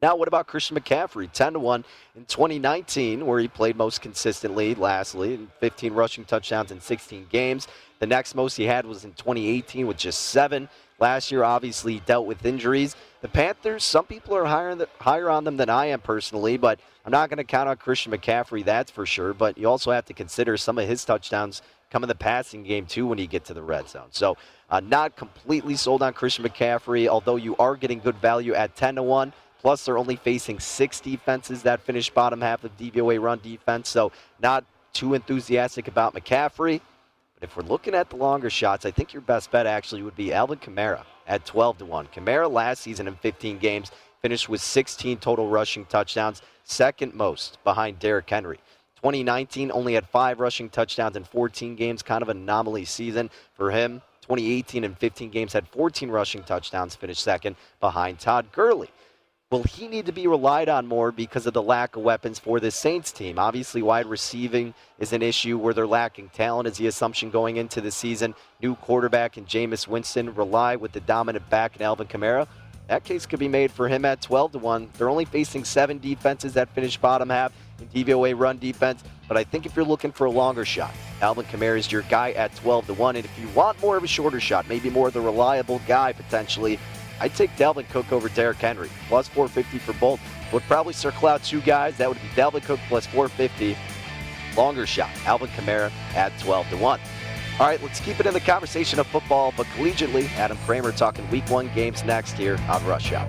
Now, what about Christian McCaffrey? ten to one in twenty nineteen, where he played most consistently, lastly, fifteen rushing touchdowns in sixteen games. The next most he had was in twenty eighteen with just seven. Last year, obviously, he dealt with injuries. The Panthers, some people are higher, the, higher on them than I am personally, but I'm not going to count on Christian McCaffrey, that's for sure. But you also have to consider some of his touchdowns come in the passing game, too, when you get to the red zone. So uh, not completely sold on Christian McCaffrey, although you are getting good value at ten to one. Plus, they're only facing six defenses that finish bottom half of D V O A run defense. So not too enthusiastic about McCaffrey. But if we're looking at the longer shots, I think your best bet actually would be Alvin Kamara at twelve to one. Kamara last season in fifteen games finished with sixteen total rushing touchdowns, second most behind Derrick Henry. twenty nineteen only had five rushing touchdowns in fourteen games, kind of an anomaly season for him. twenty eighteen in fifteen games had fourteen rushing touchdowns, finished second behind Todd Gurley. Will he need to be relied on more because of the lack of weapons for this Saints team? Obviously, wide receiving is an issue where they're lacking talent is the assumption going into the season. New quarterback and Jameis Winston rely with the dominant back in Alvin Kamara. That case could be made for him at twelve to one. They're only facing seven defenses that finish bottom half in D V O A run defense. But I think if you're looking for a longer shot, Alvin Kamara is your guy at twelve to one. And if you want more of a shorter shot, maybe more of the reliable guy potentially, I'd take Dalvin Cook over Derrick Henry, plus four fifty for both. Would probably circle out two guys. That would be Dalvin Cook plus four fifty. Longer shot, Alvin Kamara at twelve to one. All right, let's keep it in the conversation of football, but collegiately, Adam Kramer talking week one games next here on Rush Hour.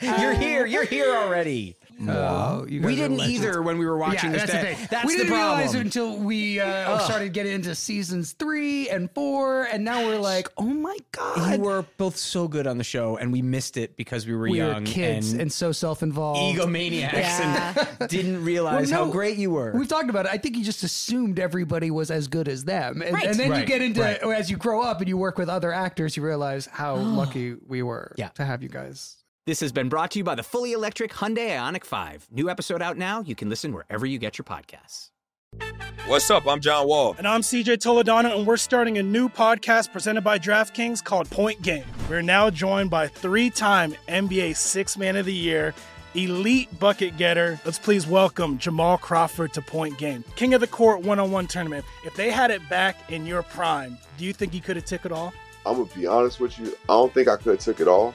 You're here. You're here already. No, you guys we didn't either when we were watching yeah, this. That's the, that's we the didn't problem. Realize it until we uh, started getting into seasons three and four, and now we're like, oh my god, we were both so good on the show, and we missed it because we were we young were kids and, and so self-involved, egomaniacs, yeah. and didn't realize well, no, how great you were. We've talked about it. I think you just assumed everybody was as good as them, and, right. and then right. you get into right. as you grow up and you work with other actors, you realize how lucky we were yeah. to have you guys. This has been brought to you by the fully electric Hyundai Ioniq five. New episode out now. You can listen wherever you get your podcasts. What's up? I'm John Wall. And I'm C J Toledano, and we're starting a new podcast presented by DraftKings called Point Game. We're now joined by three-time N B A Sixth Man of the Year, elite bucket getter. Let's please welcome Jamal Crawford to Point Game. King of the Court one-on-one tournament. If they had it back in your prime, do you think you could have took it all? I'm going to be honest with you. I don't think I could have took it all.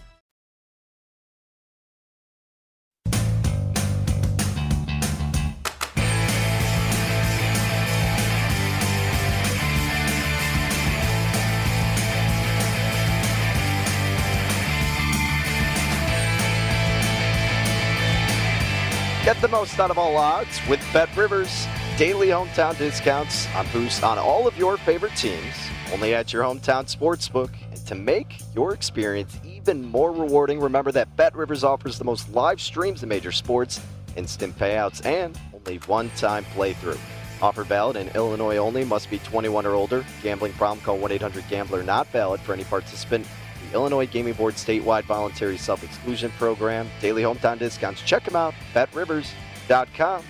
Get the most out of all odds with Bet Rivers. Daily hometown discounts on boosts on all of your favorite teams. Only at your hometown sportsbook. And to make your experience even more rewarding, remember that Bet Rivers offers the most live streams in major sports, instant payouts, and only one-time playthrough. Offer valid in Illinois only. Must be twenty-one or older. Gambling problem? Call one eight hundred gambler. Not valid for any participant. Illinois Gaming Board statewide voluntary self-exclusion program. Daily hometown discounts. Check them out. Bet Rivers dot com.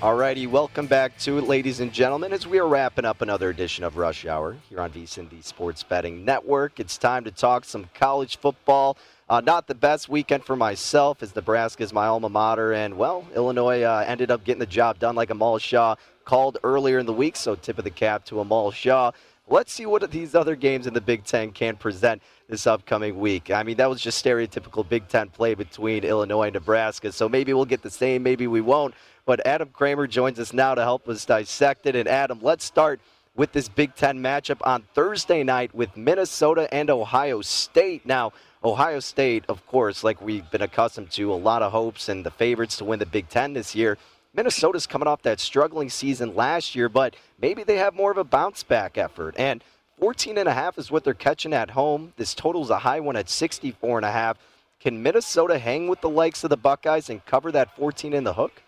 Alrighty, welcome back to it, ladies and gentlemen, as we are wrapping up another edition of Rush Hour here on VESAN, the Sports Betting Network. It's time to talk some college football. Uh, not the best weekend for myself, as Nebraska is my alma mater, and well, Illinois uh, ended up getting the job done like Amal Shaw called earlier in the week. So tip of the cap to Amal Shaw. Let's see what these other games in the Big Ten can present this upcoming week. I mean, that was just stereotypical Big Ten play between Illinois and Nebraska, so maybe we'll get the same, maybe we won't. But Adam Kramer joins us now to help us dissect it. And Adam, let's start with this Big Ten matchup on Thursday night with Minnesota and Ohio State. Now, Ohio State, of course, like we've been accustomed to, a lot of hopes and the favorites to win the Big Ten this year. Minnesota's coming off that struggling season last year, but maybe they have more of a bounce-back effort. And fourteen and a half is what they're catching at home. This total's a high one at sixty-four and a half. Can Minnesota hang with the likes of the Buckeyes and cover that fourteen in the hook?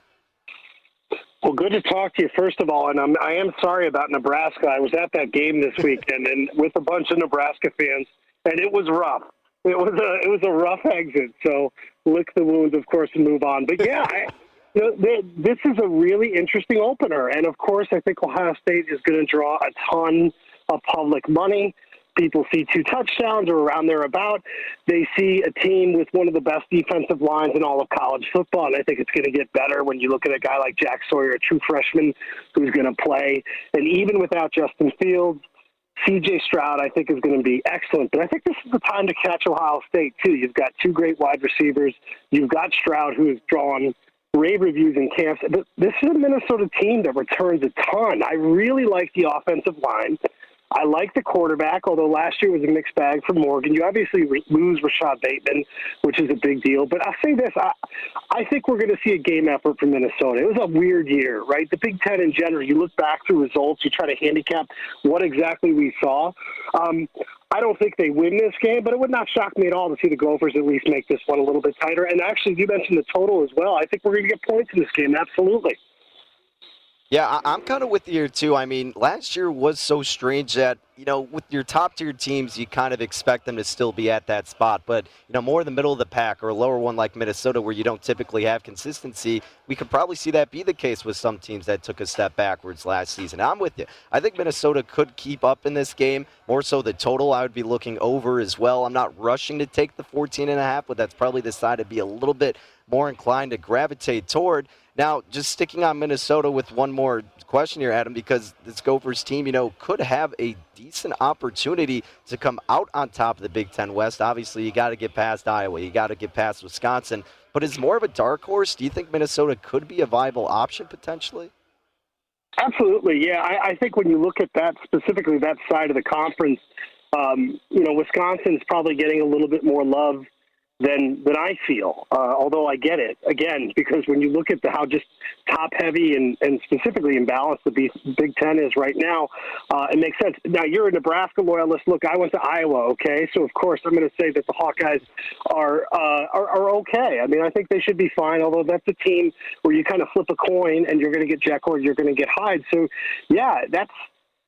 Well, good to talk to you, first of all. And I'm, I am sorry about Nebraska. I was at that game this weekend and with a bunch of Nebraska fans, and it was rough. It was a, it was a rough exit. So lick the wounds, of course, and move on. But, yeah, I, You know, they, this is a really interesting opener. And, of course, I think Ohio State is going to draw a ton of public money. People see two touchdowns or around thereabout. They see a team with one of the best defensive lines in all of college football, and I think it's going to get better when you look at a guy like Jack Sawyer, a true freshman who's going to play. And even without Justin Fields, C J Stroud, I think, is going to be excellent. But I think this is the time to catch Ohio State, too. You've got two great wide receivers. You've got Stroud, who is drawn rave reviews in camps. But this is a Minnesota team that returns a ton. I really like the offensive line. I like the quarterback, although last year was a mixed bag for Morgan. You obviously lose Rashad Bateman, which is a big deal. But I'll say this, I, I think we're going to see a game effort from Minnesota. It was a weird year, right? The Big Ten in general, you look back through results, you try to handicap what exactly we saw. Um, I don't think they win this game, but it would not shock me at all to see the Gophers at least make this one a little bit tighter. And actually, you mentioned the total as well. I think we're going to get points in this game, absolutely. Yeah, I'm kind of with you too. I mean, last year was so strange that, you know, with your top-tier teams, you kind of expect them to still be at that spot. But, you know, more in the middle of the pack or a lower one like Minnesota where you don't typically have consistency, we could probably see that be the case with some teams that took a step backwards last season. I'm with you. I think Minnesota could keep up in this game. More so the total I would be looking over as well. I'm not rushing to take the fourteen and a half, but that's probably the side I'd be a little bit more inclined to gravitate toward. Now, just sticking on Minnesota with one more question here, Adam, because this Gophers team, you know, could have a decent opportunity to come out on top of the Big Ten West. Obviously, you got to get past Iowa. You got to get past Wisconsin. But it's more of a dark horse. Do you think Minnesota could be a viable option potentially? Absolutely, yeah. I, I think when you look at that, specifically that side of the conference, um, you know, Wisconsin's probably getting a little bit more love than than I feel, uh, although I get it, again, because when you look at the, how just top-heavy and, and specifically imbalanced the B- Big Ten is right now, uh, it makes sense. Now, you're a Nebraska loyalist. Look, I went to Iowa, okay? So, of course, I'm going to say that the Hawkeyes are, uh, are are okay. I mean, I think they should be fine, although that's a team where you kind of flip a coin and you're going to get Jekyll or you're going to get Hyde. So, yeah, that's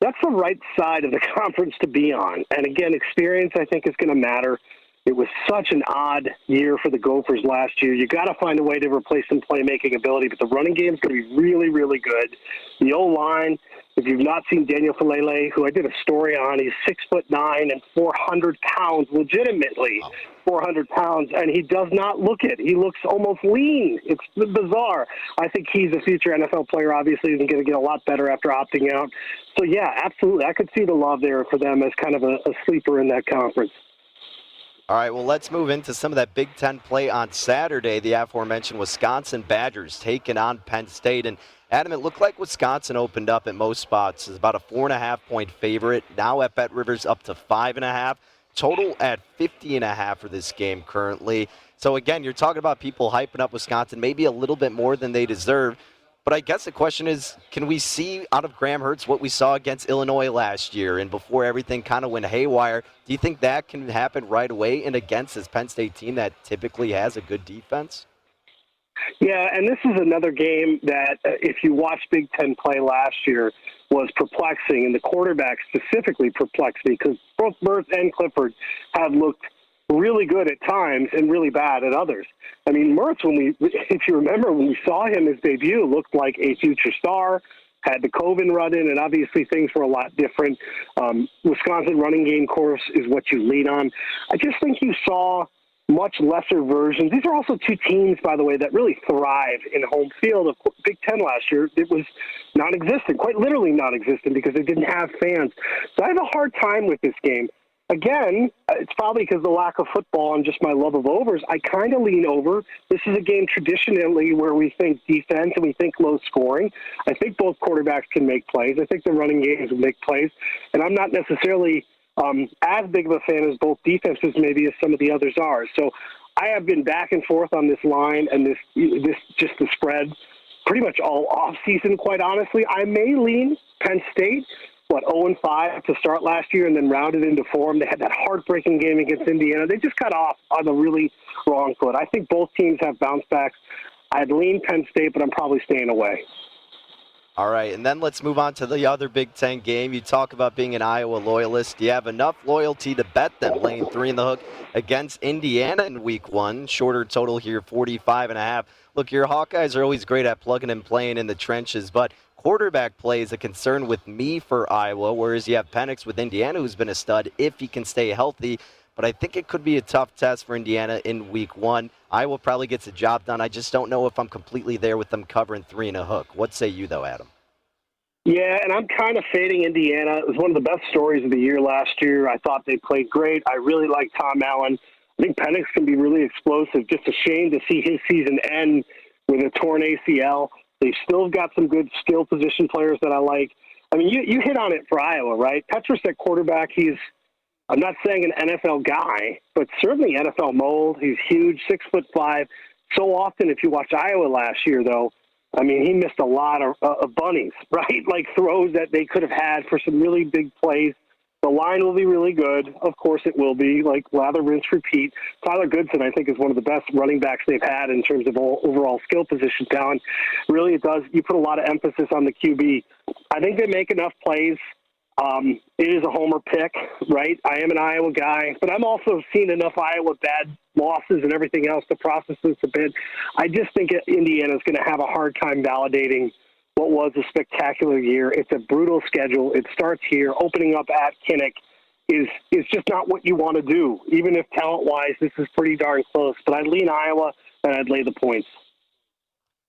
that's the right side of the conference to be on. And, again, experience, I think, is going to matter. It was such an odd year for the Gophers last year. You got to find a way to replace some playmaking ability, but the running game is going to be really, really good. The O-line, If you've not seen Daniel Falele, who I did a story on, he's six foot nine and four hundred pounds, legitimately wow. four hundred pounds, and he does not look it. He looks almost lean. It's bizarre. I think he's a future N F L player, obviously, and going to get a lot better after opting out. So, yeah, absolutely. I could see the love there for them as kind of a, a sleeper in that conference. All right, well, let's move into some of that Big Ten play on Saturday. The aforementioned Wisconsin Badgers taking on Penn State. And, Adam, it looked like Wisconsin opened up at most spots as about a four and a half point favorite. Now at Bet Rivers up to five and a half. Total at fifty and a half for this game currently. So, again, you're talking about people hyping up Wisconsin maybe a little bit more than they deserve. But I guess the question is, can we see out of Graham Mertz what we saw against Illinois last year and before everything kind of went haywire? Do you think that can happen right away and against this Penn State team that typically has a good defense? Yeah, and this is another game that, uh, if you watched Big Ten play last year, was perplexing, and the quarterback specifically perplexed me because both Mertz and Clifford have looked really good at times and really bad at others. I mean, Mertz, when we, if you remember, when we saw him his debut, looked like a future star, had the COVID run in, and obviously things were a lot different. Um, Wisconsin running game course is what you lean on. I just think you saw much lesser versions. These are also two teams, by the way, that really thrive in home field. Of Big Ten last year, it was non-existent, quite literally non-existent, because they didn't have fans. So I have a hard time with this game. Again, it's probably because of the lack of football and just my love of overs. I kind of lean over. This is a game traditionally where we think defense and we think low scoring. I think both quarterbacks can make plays. I think the running games will make plays. And I'm not necessarily um, as big of a fan as both defenses maybe as some of the others are. So I have been back and forth on this line and this this just the spread pretty much all offseason, quite honestly. I may lean Penn State. What, oh and five to start last year and then rounded into form. They had that heartbreaking game against Indiana. They just got off on the really wrong foot. I think both teams have bounce backs. I'd lean Penn State, but I'm probably staying away. All right, and then let's move on to the other Big Ten game. You talk about being an Iowa loyalist. Do you have enough loyalty to bet them laying three in the hook against Indiana in week one? Shorter total here, forty-five and a half. Look, your Hawkeyes are always great at plugging and playing in the trenches, but quarterback play is a concern with me for Iowa, whereas you have Penix with Indiana, who's been a stud if he can stay healthy. But I think it could be a tough test for Indiana in week one. Iowa probably gets the job done. I just don't know if I'm completely there with them covering three and a hook. What say you, though, Adam? Yeah, and I'm kind of fading Indiana. It was one of the best stories of the year last year. I thought they played great. I really like Tom Allen. I think Penix can be really explosive. Just a shame to see his season end with a torn A C L. They've still got some good skill position players that I like. I mean, you, you hit on it for Iowa, right? Petrus at quarterback, he's I'm not saying an N F L guy, but certainly N F L mold. He's huge, six foot five. So often, if you watch Iowa last year, though, I mean, he missed a lot of, uh, of bunnies, right? Like throws that they could have had for some really big plays. The line will be really good. Of course it will be. Like, lather, rinse, repeat. Tyler Goodson, I think, is one of the best running backs they've had in terms of all, overall skill position talent. Really, it does. You put a lot of emphasis on the Q B. I think they make enough plays. Um, it is a homer pick, right? I am an Iowa guy, but I'm also seen enough Iowa bad losses and everything else to process this a bit. I just think Indiana's going to have a hard time validating what was a spectacular year. It's a brutal schedule. It starts here. Opening up at Kinnick is, is just not what you want to do, even if talent-wise this is pretty darn close. But I'd lean Iowa, and I'd lay the points.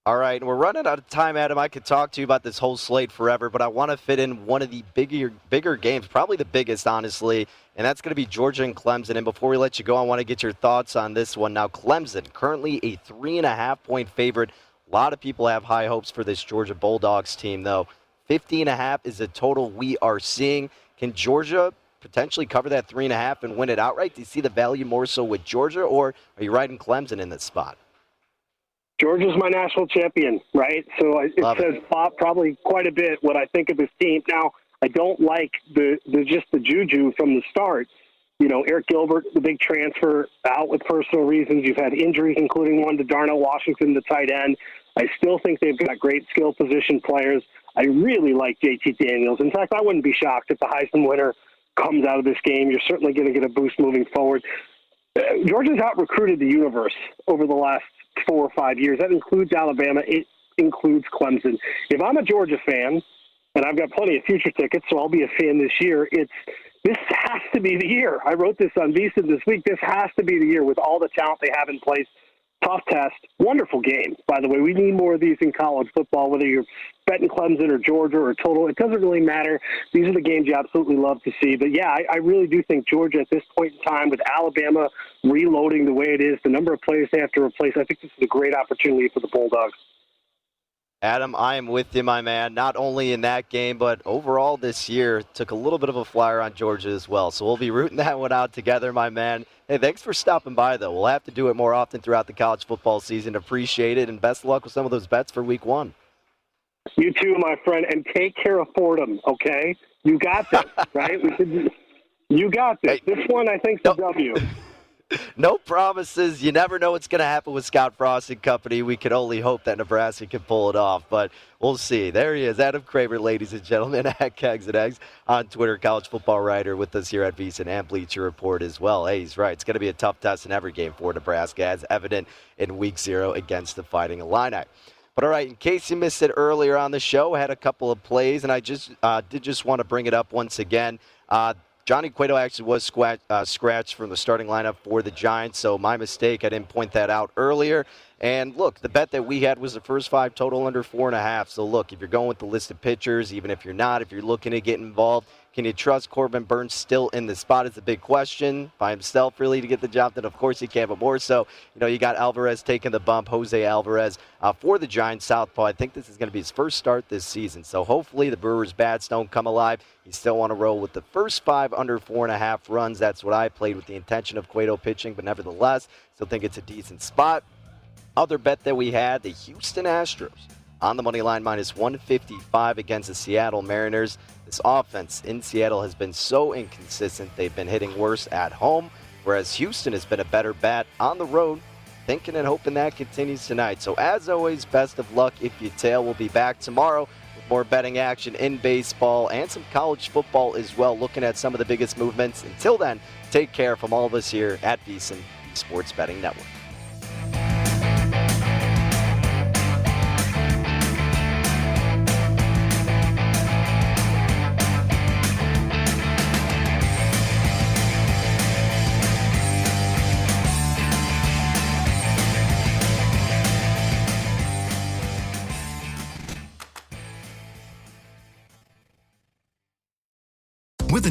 All right, we're running out of time, Adam. I could talk to you about this whole slate forever, but I want to fit in one of the bigger bigger games, probably the biggest, honestly, and that's going to be Georgia and Clemson. And before we let you go, I want to get your thoughts on this one. Now, Clemson, currently a three and a half point favorite. A lot of people have high hopes for this Georgia Bulldogs team, though. fifty and a half is the total we are seeing. Can Georgia potentially cover that three and a half and win it outright? Do you see the value more so with Georgia, or are you riding Clemson in this spot? Georgia's my national champion, right? So it Love says it. Probably quite a bit what I think of this team. Now, I don't like the, the just the juju from the start. You know, Eric Gilbert, the big transfer, out with personal reasons. You've had injuries, including one to Darnell Washington, the tight end. I still think they've got great skill position players. I really like J T Daniels. In fact, I wouldn't be shocked if the Heisman winner comes out of this game. You're certainly going to get a boost moving forward. Georgia's out-recruited the universe over the last four or five years. That includes Alabama. It includes Clemson. If I'm a Georgia fan, and I've got plenty of future tickets, so I'll be a fan this year. It's this has to be the year. I wrote this on VESAN this week. This has to be the year with all the talent they have in place. Tough test. Wonderful game, by the way. We need more of these in college football, whether you're betting Clemson or Georgia or total. It doesn't really matter. These are the games you absolutely love to see. But, yeah, I, I really do think Georgia at this point in time, with Alabama reloading the way it is, the number of players they have to replace, I think this is a great opportunity for the Bulldogs. Adam, I am with you, my man, not only in that game, but overall this year. Took a little bit of a flyer on Georgia as well. So we'll be rooting that one out together, my man. Hey, thanks for stopping by, though. We'll have to do it more often throughout the college football season. Appreciate it, and best of luck with some of those bets for week one. You too, my friend, and take care of Fordham, okay? You got this, right? We should, you got this. Hey, this one, I think's no. the W. No promises. You never know what's going to happen with Scott Frost and company. We can only hope that Nebraska can pull it off, but we'll see. There he is, Adam Kramer, ladies and gentlemen, at Kegs and Eggs on Twitter, college football writer with us here at VESAN and Bleacher Report as well. Hey, he's right. It's going to be a tough test in every game for Nebraska, as evident in week zero against the Fighting Illini. But all right, in case you missed it earlier on the show, I had a couple of plays, and I just uh, did just want to bring it up once again. Uh, Johnny Cueto actually was squat, uh, scratched from the starting lineup for the Giants, so my mistake, I didn't point that out earlier. And look, the bet that we had was the first five total under four and a half. So look, if you're going with the list of pitchers, even if you're not, if you're looking to get involved, can you trust Corbin Burnes still in the spot is the big question by himself, really, to get the job done? Of course he can, but more so, you know, you got Alvarez taking the bump, Jose Alvarez uh, for the Giants, southpaw. I think this is going to be his first start this season. So hopefully the Brewers' bats don't come alive. You still want to roll with the first five under four and a half runs. That's what I played with the intention of Cueto pitching, but nevertheless, still think it's a decent spot. Other bet that we had, the Houston Astros on the money line, minus one fifty-five against the Seattle Mariners. This offense in Seattle has been so inconsistent. They've been hitting worse at home, whereas Houston has been a better bat on the road. Thinking and hoping that continues tonight. So as always, best of luck if you tail. We'll be back tomorrow with more betting action in baseball and some college football as well, looking at some of the biggest movements. Until then, take care from all of us here at VEASAN Sports Betting Network. With the